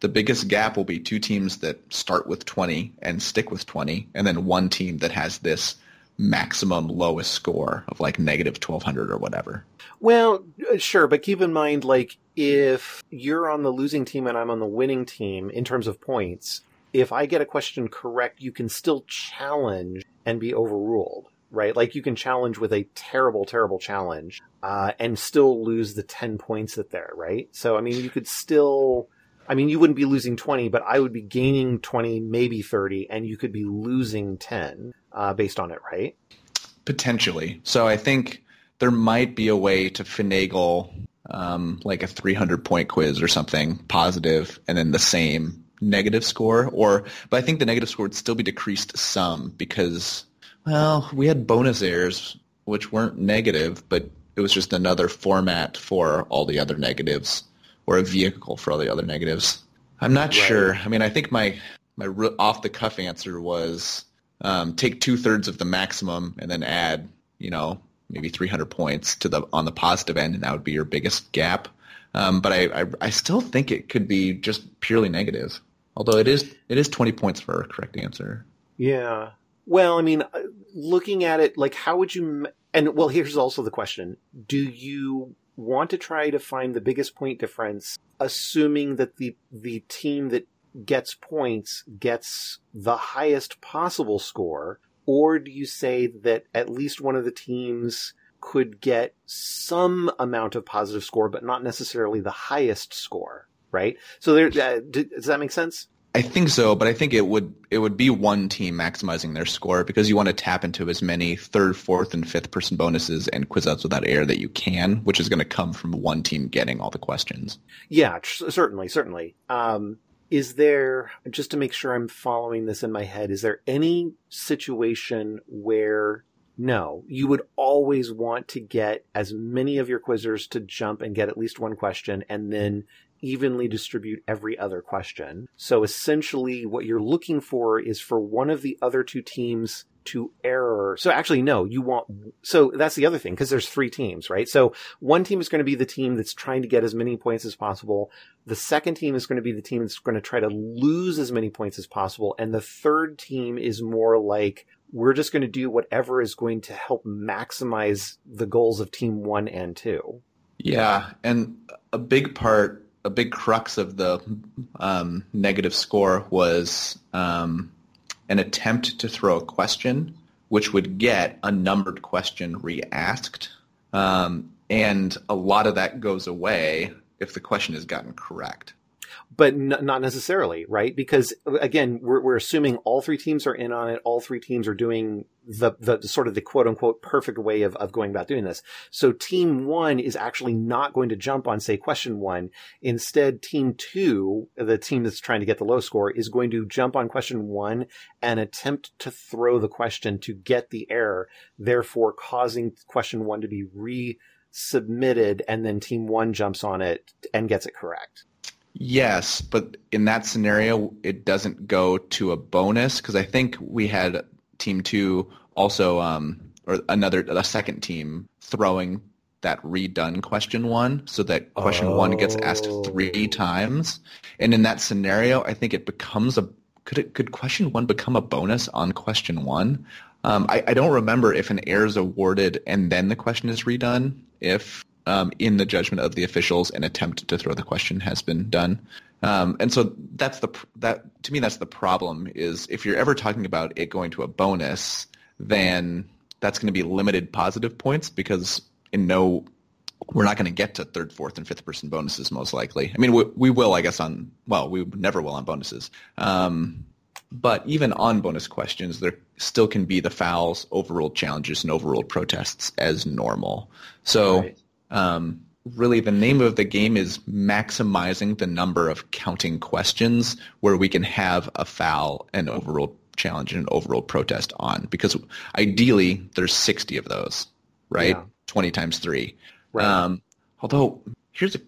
the biggest gap will be two teams that start with twenty and stick with twenty, and then one team that has this maximum lowest score of like negative twelve hundred or whatever. Well, sure, but keep in mind, like, if you're on the losing team and I'm on the winning team in terms of points, if I get a question correct, you can still challenge and be overruled, right? Like, you can challenge with a terrible, terrible challenge uh, and still lose the ten points that there, right? So, I mean, you could still... I mean, you wouldn't be losing twenty, but I would be gaining twenty, maybe thirty, and you could be losing ten uh, based on it, right? Potentially. So I think there might be a way to finagle um, like a three hundred point quiz or something positive and then the same negative score. Or, but I think the negative score would still be decreased some because, well, we had bonus errors, which weren't negative, but it was just another format for all the other negatives. Or a vehicle for all the other negatives. I'm not right. sure. I mean, I think my my off-the-cuff answer was um, take two-thirds of the maximum and then add, you know, maybe three hundred points to the on the positive end, and that would be your biggest gap. Um, but I, I I still think it could be just purely negative, although it is it is twenty points for a correct answer. Yeah. Well, I mean, looking at it, like, how would you – and, well, here's also the question. Do you – want to try to find the biggest point difference, assuming that the the team that gets points gets the highest possible score? Or do you say that at least one of the teams could get some amount of positive score, but not necessarily the highest score, right? So there, uh, d- does that make sense? I think so, but I think it would it would be one team maximizing their score because you want to tap into as many third, fourth, and fifth person bonuses and quiz outs without error that you can, which is going to come from one team getting all the questions. Yeah, tr- certainly, certainly. Um, is there, just to make sure I'm following this in my head, is there any situation where, no, you would always want to get as many of your quizzers to jump and get at least one question and then evenly distribute every other question. So essentially what you're looking for is for one of the other two teams to error. So actually, no, you want, so that's the other thing, because there's three teams, right? So one team is going to be the team that's trying to get as many points as possible. The second team is going to be the team that's going to try to lose as many points as possible. And the third team is more like, we're just going to do whatever is going to help maximize the goals of team one and two. Yeah. And a big part, a big crux of the um, negative score was um, an attempt to throw a question, which would get a numbered question re-asked. Um, and a lot of that goes away if the question is gotten correct. But n- not necessarily, right? Because, again, we're, we're assuming all three teams are in on it. All three teams are doing the, the sort of the quote-unquote perfect way of, of going about doing this. So team one is actually not going to jump on, say, question one. Instead, team two, the team that's trying to get the low score, is going to jump on question one and attempt to throw the question to get the error, therefore causing question one to be resubmitted, and then team one jumps on it and gets it correct. Yes, but in that scenario, it doesn't go to a bonus because I think we had team two also, um, or another a second team throwing that redone question one, so that question oh. one gets asked three times. And in that scenario, I think it becomes a could it could question one become a bonus on question one? Um, I, I don't remember if an error is awarded and then the question is redone. If Um, in the judgment of the officials, an attempt to throw the question has been done, um, and so that's the that to me that's the problem. Is if you're ever talking about it going to a bonus, then that's going to be limited positive points because in no, we're not going to get to third, fourth, and fifth person bonuses most likely. I mean, we, we will, I guess, on well, we never will on bonuses. Um, But even on bonus questions, there still can be the fouls, overruled challenges, and overruled protests as normal. So. Right. Um, really, the name of the game is maximizing the number of counting questions where we can have a foul, an overall challenge, and an overall protest on. Because ideally, there's sixty of those, right? Yeah. twenty times three. Right. Um, although, here's a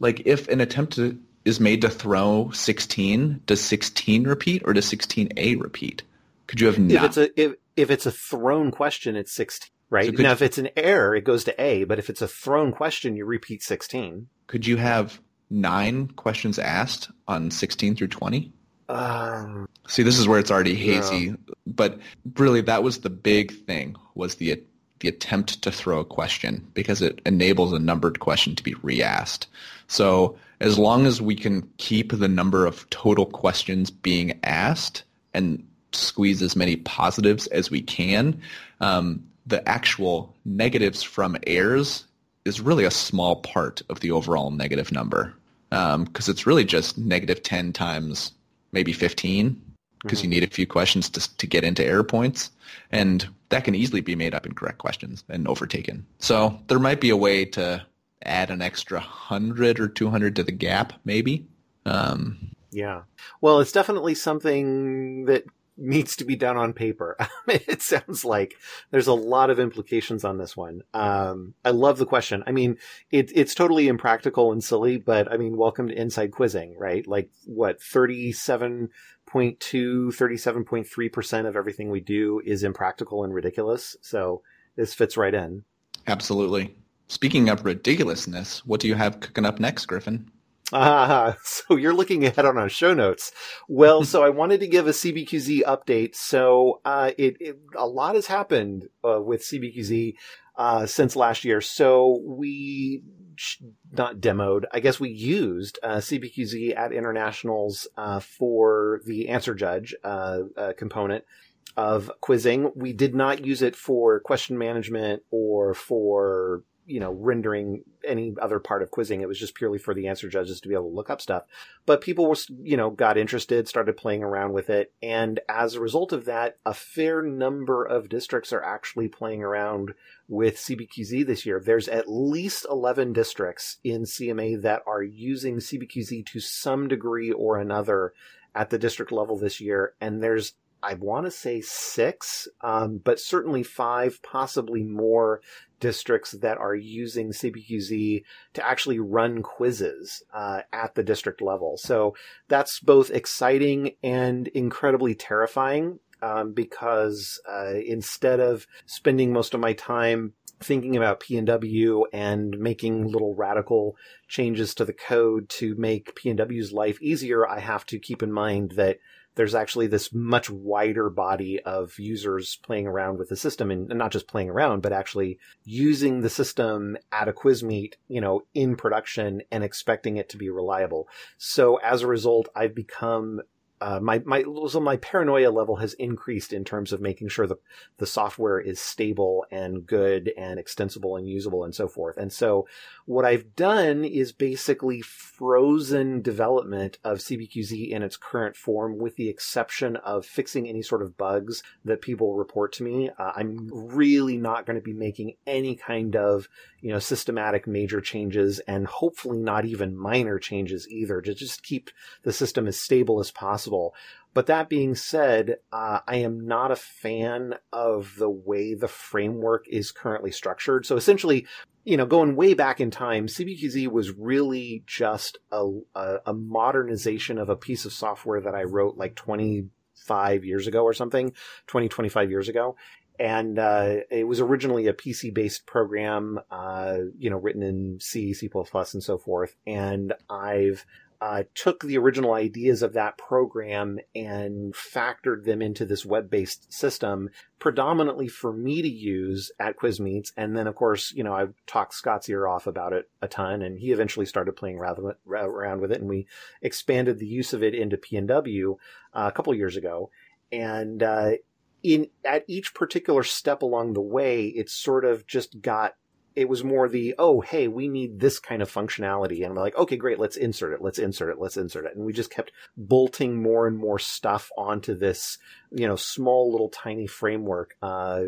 like if an attempt to, is made to throw sixteen, does sixteen repeat or does sixteen A repeat? Could you have not? If it's a if if it's a thrown question, it's sixteen. Right. So could, now, if it's an error, it goes to A, but if it's a thrown question, you repeat sixteen. Could you have nine questions asked on sixteen through twenty? Um, See, this is where it's already hazy, no. But really that was the big thing, was the the attempt to throw a question, because it enables a numbered question to be re-asked. So as long as we can keep the number of total questions being asked and squeeze as many positives as we can, um, the actual negatives from errors is really a small part of the overall negative number, because um, it's really just negative ten times maybe fifteen, because mm-hmm. you need a few questions to, to get into error points, and that can easily be made up in correct questions and overtaken. So there might be a way to add an extra one hundred or two hundred to the gap maybe. Um, yeah. Well, it's definitely something that needs to be done on paper. It sounds like there's a lot of implications on this one. Um, I love the question. I mean, it, it's totally impractical and silly, but I mean, welcome to Inside Quizzing, right? Like what, thirty-seven point two, thirty-seven point three percent of everything we do is impractical and ridiculous. So this fits right in. Absolutely. Speaking of ridiculousness, what do you have cooking up next, Griffin? Ah, so you're looking ahead on our show notes. Well, so I wanted to give a C B Q Z update. So uh, it, it a lot has happened uh, with C B Q Z uh, since last year. So we not demoed, I guess we used uh, C B Q Z at Internationals uh, for the answer judge uh, uh, component of quizzing. We did not use it for question management or for you know, rendering any other part of quizzing. It was just purely for the answer judges to be able to look up stuff. But people were, you know, got interested, started playing around with it. And as a result of that, a fair number of districts are actually playing around with C B Q Z this year. There's at least eleven districts in C M A that are using C B Q Z to some degree or another at the district level this year. And there's I want to say six, um, but certainly five, possibly more districts that are using C B Q Z to actually run quizzes uh, at the district level. So that's both exciting and incredibly terrifying um, because uh, instead of spending most of my time thinking about P N W and making little radical changes to the code to make P N W's life easier, I have to keep in mind that there's actually this much wider body of users playing around with the system, and not just playing around, but actually using the system at a quiz meet, you know, in production and expecting it to be reliable. So as a result, I've become uh, my, my, so my paranoia level has increased in terms of making sure that the software is stable and good and extensible and usable and so forth. And so what I've done is basically frozen development of C B Q Z in its current form, with the exception of fixing any sort of bugs that people report to me. Uh, I'm really not going to be making any kind of, you know, systematic major changes, and hopefully not even minor changes either, to just keep the system as stable as possible. But that being said, uh, I am not a fan of the way the framework is currently structured. So essentially, you know, going way back in time, C B Q Z was really just a, a, a modernization of a piece of software that I wrote like twenty-five years ago or something, twenty, twenty-five years ago. And uh, it was originally a P C-based program, uh, you know, written in C, C plus plus, and so forth. And I've Uh, took the original ideas of that program and factored them into this web-based system, predominantly for me to use at quiz meets. And then, of course, you know, I've talked Scott's ear off about it a ton, and he eventually started playing around with it, and we expanded the use of it into P N W uh, a couple years ago. And uh, in at each particular step along the way, it sort of just got It was more the, oh, hey, we need this kind of functionality. And we're like, okay, great, let's insert it, let's insert it, let's insert it. And we just kept bolting more and more stuff onto this, you know, small little tiny framework. Uh,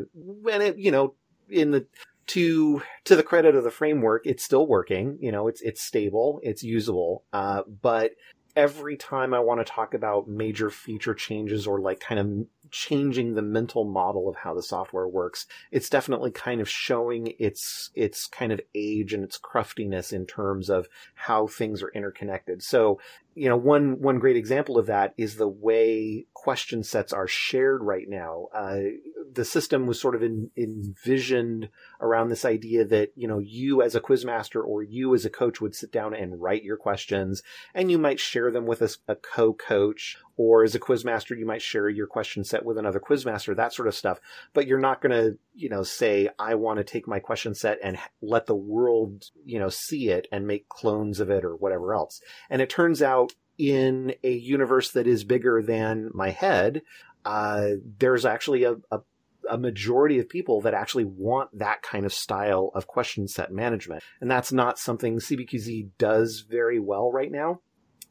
and it, you know, in the, to, to the credit of the framework, it's still working, you know, it's, it's stable, it's usable. Uh, but every time I want to talk about major feature changes or like kind of changing the mental model of how the software works, it's definitely kind of showing its its kind of age and its cruftiness in terms of how things are interconnected. So, you know, one one great example of that is the way question sets are shared right now. Uh, the system was sort of in, envisioned around this idea that, you know, you as a quizmaster or you as a coach would sit down and write your questions, and you might share them with a, a co-coach, or as a quizmaster, you might share your question set with another quizmaster, that sort of stuff. But you're not going to, you know, say, I want to take my question set and let the world, you know, see it and make clones of it or whatever else. And it turns out in a universe that is bigger than my head, uh, there's actually a, a, a majority of people that actually want that kind of style of question set management. And that's not something C B Q Z does very well right now.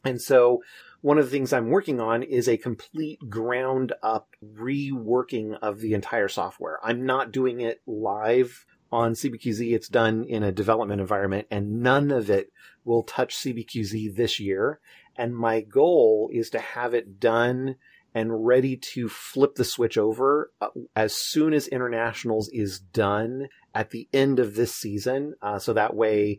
And so one of the things I'm working on is a complete ground up reworking of the entire software. I'm not doing it live on C B Q Z. It's done in a development environment, and none of it will touch C B Q Z this year. And my goal is to have it done and ready to flip the switch over as soon as Internationals is done at the end of this season. Uh, so that way,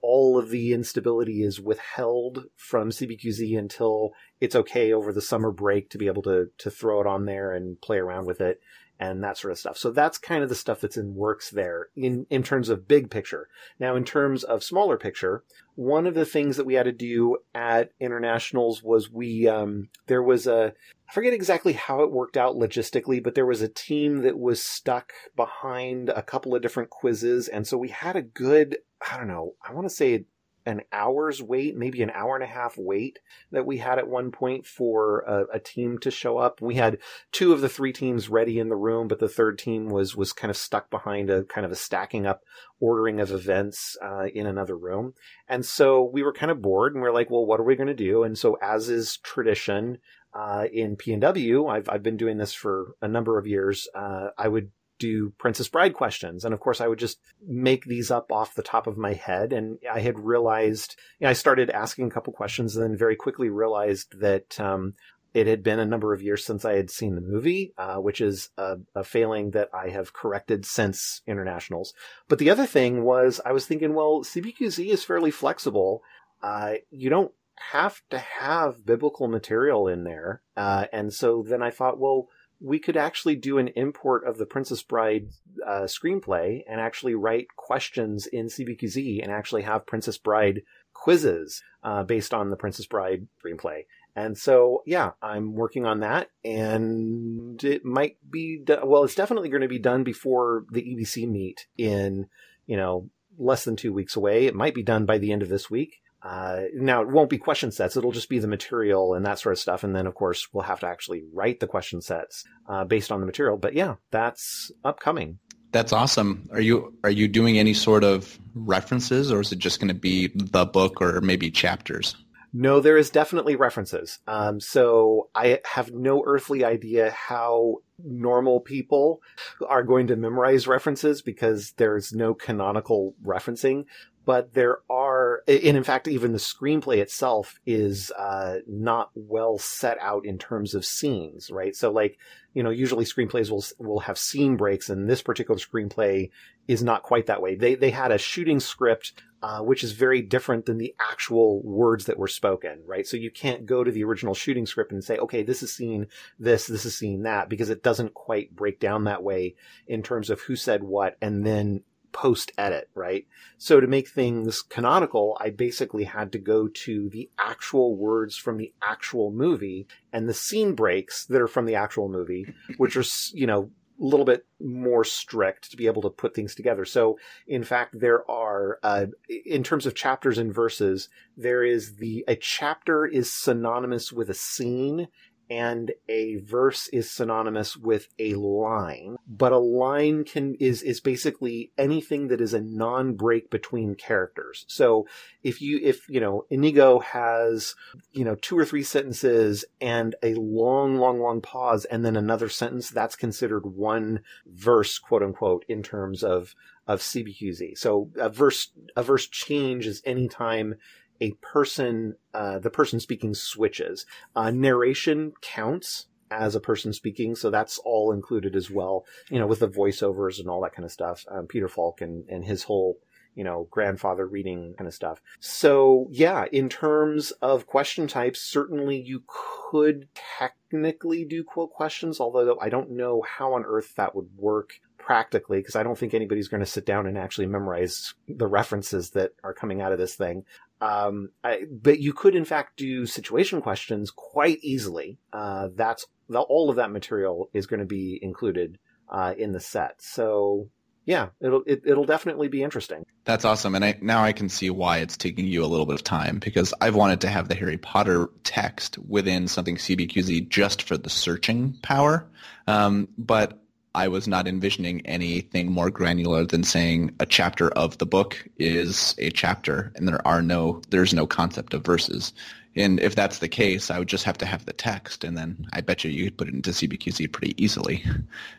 all of the instability is withheld from C B Q Z until it's okay over the summer break to be able to to throw it on there and play around with it and that sort of stuff. So that's kind of the stuff that's in works there in, in terms of big picture. Now, in terms of smaller picture, one of the things that we had to do at Internationals was we, um, there was a, I forget exactly how it worked out logistically, but there was a team that was stuck behind a couple of different quizzes. And so we had a good, I don't know, I want to say an hour's wait, maybe an hour and a half wait that we had at one point for a, a team to show up. We had two of the three teams ready in the room, but the third team was was kind of stuck behind a kind of a stacking up ordering of events uh, in another room. And so we were kind of bored, and we we're like, well, what are we going to do? And so, as is tradition uh, in P N W, I've, I've been doing this for a number of years. Uh, I would do Princess Bride questions. And of course, I would just make these up off the top of my head. And I had realized, you know, I started asking a couple questions and then very quickly realized that um, it had been a number of years since I had seen the movie, uh, which is a, a failing that I have corrected since Internationals. But the other thing was, I was thinking, well, C B Q Z is fairly flexible. Uh, you don't have to have biblical material in there. Uh, and so then I thought, well, we could actually do an import of the Princess Bride uh, screenplay and actually write questions in C B Q Z and actually have Princess Bride quizzes uh, based on the Princess Bride screenplay. And so, yeah, I'm working on that, and it might be, do- well, it's definitely going to be done before the E B C meet in, you know, less than two weeks away. It might be done by the end of this week. Uh, now, it won't be question sets. It'll just be the material and that sort of stuff. And then, of course, we'll have to actually write the question sets uh, based on the material. But yeah, that's upcoming. That's awesome. Are you are you doing any sort of references, or is it just going to be the book or maybe chapters? No, there is definitely references. Um, so I have no earthly idea how normal people are going to memorize references, because there's no canonical referencing. But there are, and in fact, even the screenplay itself is uh, not well set out in terms of scenes, right? So, like, you know, usually screenplays will will have scene breaks, and this particular screenplay is not quite that way. They they had a shooting script, uh, which is very different than the actual words that were spoken, right? So you can't go to the original shooting script and say, okay, this is scene this, this is scene that, because it doesn't quite break down that way in terms of who said what, and then post-edit, right? So to make things canonical, I basically had to go to the actual words from the actual movie and the scene breaks that are from the actual movie, which are, you know, a little bit more strict to be able to put things together. So, in fact, there are, uh, in terms of chapters and verses, there is the, a chapter is synonymous with a scene, and a verse is synonymous with a line, but a line can is is basically anything that is a non-break between characters. So if you if you know Inigo has you know two or three sentences and a long long long pause and then another sentence, that's considered one verse, quote unquote, in terms of of C B Q Z. So a verse a verse change is any time a person, uh, the person speaking switches. Uh, narration counts as a person speaking, so that's all included as well, you know, with the voiceovers and all that kind of stuff. Um, Peter Falk and, and his whole, you know, grandfather reading kind of stuff. So, yeah, in terms of question types, certainly you could technically do quote questions, although I don't know how on earth that would work practically, because I don't think anybody's going to sit down and actually memorize the references that are coming out of this thing. Um, I, but you could, in fact, do situation questions quite easily. Uh, that's the, all of that material is going to be included uh, in the set. So, yeah, it'll it, it'll definitely be interesting. That's awesome, and I, now I can see why it's taking you a little bit of time, because I've wanted to have the Harry Potter text within something C B Q Z just for the searching power, um, but I was not envisioning anything more granular than saying a chapter of the book is a chapter, and there are no, there's no concept of verses. And if that's the case, I would just have to have the text, and then I bet you you could put it into C B Q Z pretty easily.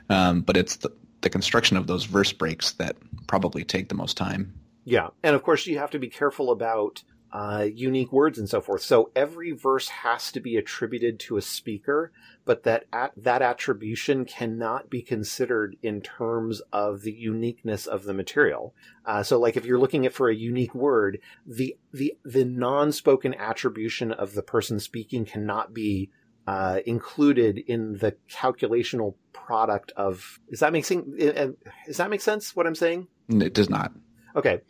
Um, but it's the, the construction of those verse breaks that probably take the most time. Yeah, and of course you have to be careful about uh, unique words and so forth. So every verse has to be attributed to a speaker, but that at, that attribution cannot be considered in terms of the uniqueness of the material. Uh, so like if you're looking at for a unique word, the, the, the non-spoken attribution of the person speaking cannot be uh, included in the calculational product of, is that making, does that make sense what I'm saying? It does not. Okay.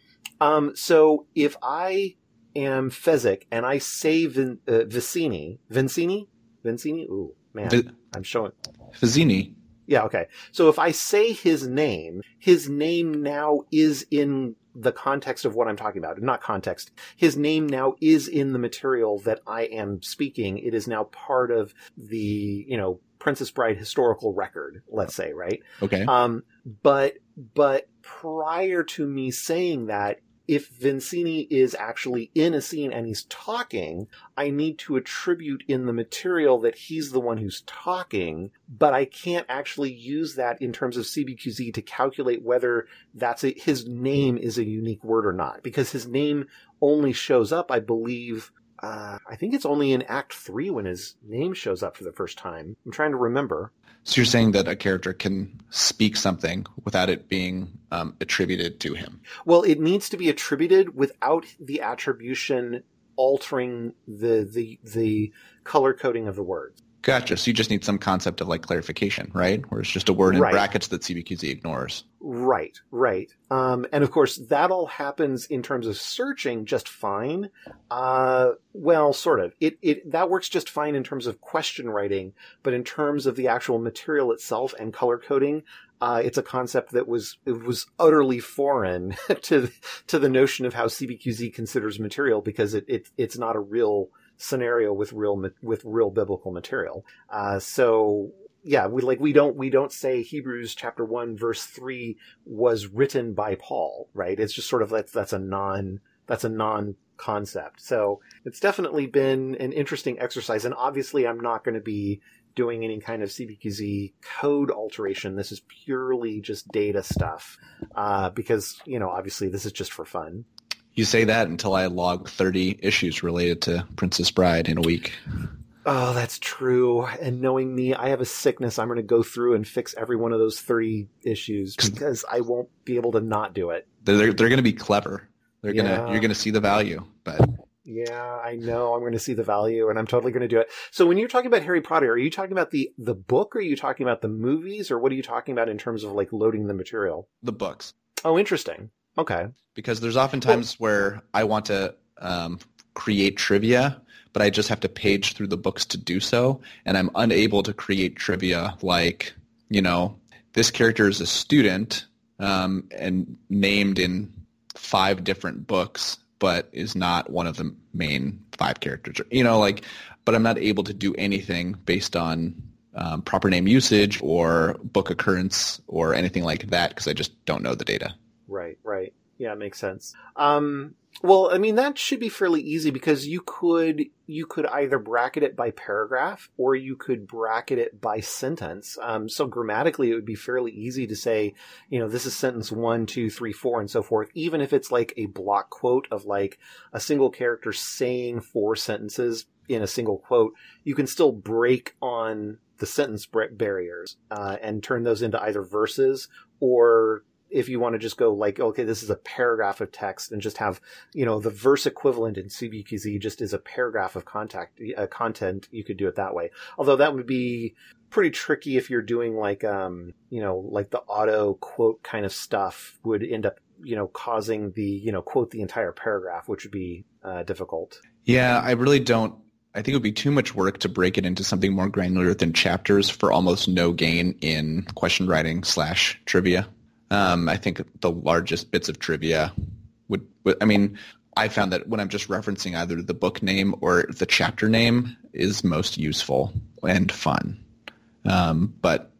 Um, so if I am Fezzik and I say Vin, uh, Vizzini, Vizzini, Vizzini, ooh, man, v- I'm showing. Vizzini. Yeah, okay. So if I say his name, his name now is in the context of what I'm talking about. Not context. His name now is in the material that I am speaking. It is now part of the, you know, Princess Bride historical record, let's say, right? Okay. Um, but, but prior to me saying that, if Vizzini is actually in a scene and he's talking, I need to attribute in the material that he's the one who's talking, but I can't actually use that in terms of C B Q Z to calculate whether that's a, his name is a unique word or not, because his name only shows up, I believe, uh, I think it's only in Act three when his name shows up for the first time. I'm trying to remember. So you're saying that a character can speak something without it being um, attributed to him? Well, it needs to be attributed without the attribution altering the the, the color coding of the words. Gotcha. So you just need some concept of like clarification, right? Where it's just a word in right. brackets that C B Q Z ignores. Right, right. Um, and of course, that all happens in terms of searching just fine. Uh, well, sort of. It, it that works just fine in terms of question writing, but in terms of the actual material itself and color coding, uh, it's a concept that was it was utterly foreign to to the notion of how C B Q Z considers material, because it, it it's not a real scenario with real with real biblical material. Uh, so yeah, we like we don't we don't say Hebrews chapter one verse three was written by Paul, right? It's just sort of that's that's a non that's a non concept. So it's definitely been an interesting exercise, and obviously I'm not going to be doing any kind of C B Q Z code alteration. This is purely just data stuff, uh, because you know obviously this is just for fun. You say that until I log thirty issues related to Princess Bride in a week. Oh, that's true. And knowing me, I have a sickness. I'm going to go through and fix every one of those thirty issues because I won't be able to not do it. They're they're, they're going to be clever. They're yeah. gonna you're going to see the value, but. Yeah, I know. I'm going to see the value, and I'm totally going to do it. So when you're talking about Harry Potter, are you talking about the, the book? Or are you talking about the movies? Or what are you talking about in terms of like loading the material? The books. Oh, interesting. Okay. Because there's often times well, where I want to um, create trivia, but I just have to page through the books to do so, and I'm unable to create trivia like, you know, this character is a student um, and named in five different books, but is not one of the main five characters. You know, like, but I'm not able to do anything based on um, proper name usage or book occurrence or anything like that because I just don't know the data. Right, right. Yeah, it makes sense. Um, well, I mean, that should be fairly easy because you could you could either bracket it by paragraph or you could bracket it by sentence. Um, so grammatically, it would be fairly easy to say, you know, this is sentence one, two, three, four, and so forth, even if it's like a block quote of like a single character saying four sentences in a single quote, you can still break on the sentence barriers uh, and turn those into either verses or... If you want to just go like, okay, this is a paragraph of text and just have, you know, the verse equivalent in C B Q Z just is a paragraph of contact, uh, content, you could do it that way. Although that would be pretty tricky if you're doing like, um, you know, like the auto quote kind of stuff would end up, you know, causing the, you know, quote the entire paragraph, which would be uh, difficult. Yeah, I really don't. I think it would be too much work to break it into something more granular than chapters for almost no gain in question writing slash trivia. Um, I think the largest bits of trivia would, would, I mean, I found that when I'm just referencing either the book name or the chapter name is most useful and fun. Um, but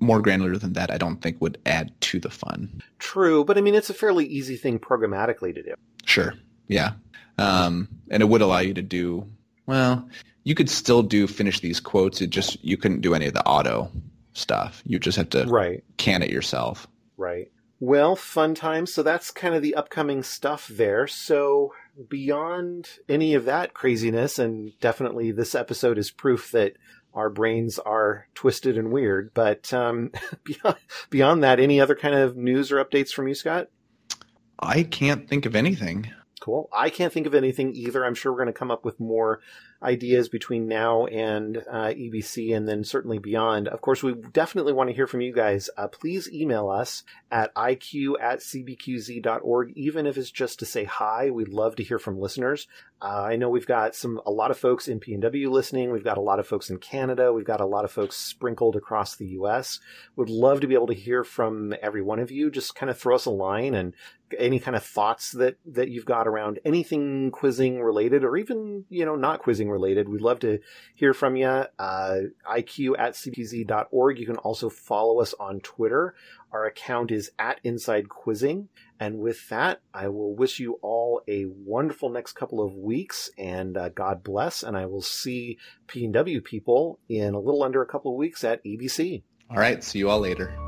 more granular than that, I don't think would add to the fun. True. But I mean, it's a fairly easy thing programmatically to do. Sure. Yeah. Um, and it would allow you to do, well, you could still do finish these quotes. It just, you couldn't do any of the auto stuff. You just have to right. can it yourself. Right. Well, fun time. So that's kind of the upcoming stuff there. So beyond any of that craziness, and definitely this episode is proof that our brains are twisted and weird, but um, beyond, beyond that, any other kind of news or updates from you, Scott? I can't think of anything. Cool. I can't think of anything either. I'm sure we're going to come up with more ideas between now and uh, E B C and then certainly beyond. Of course, we definitely want to hear from you guys. Uh, please email us at I Q at C B Q Z dot org, even if it's just to say hi. We'd love to hear from listeners. Uh, I know we've got some a lot of folks in P N W listening. We've got a lot of folks in Canada. We've got a lot of folks sprinkled across the U S. We'd love to be able to hear from every one of you. Just kind of throw us a line and any kind of thoughts that, that you've got around anything quizzing related or even, you know, not quizzing related. We'd love to hear from you. Uh, I Q at C B Q Z dot org. You can also follow us on Twitter. Our account is at Inside Quizzing. And with that, I will wish you all a wonderful next couple of weeks and uh, God bless. And I will see P N W people in a little under a couple of weeks at E B C. All right. See you all later.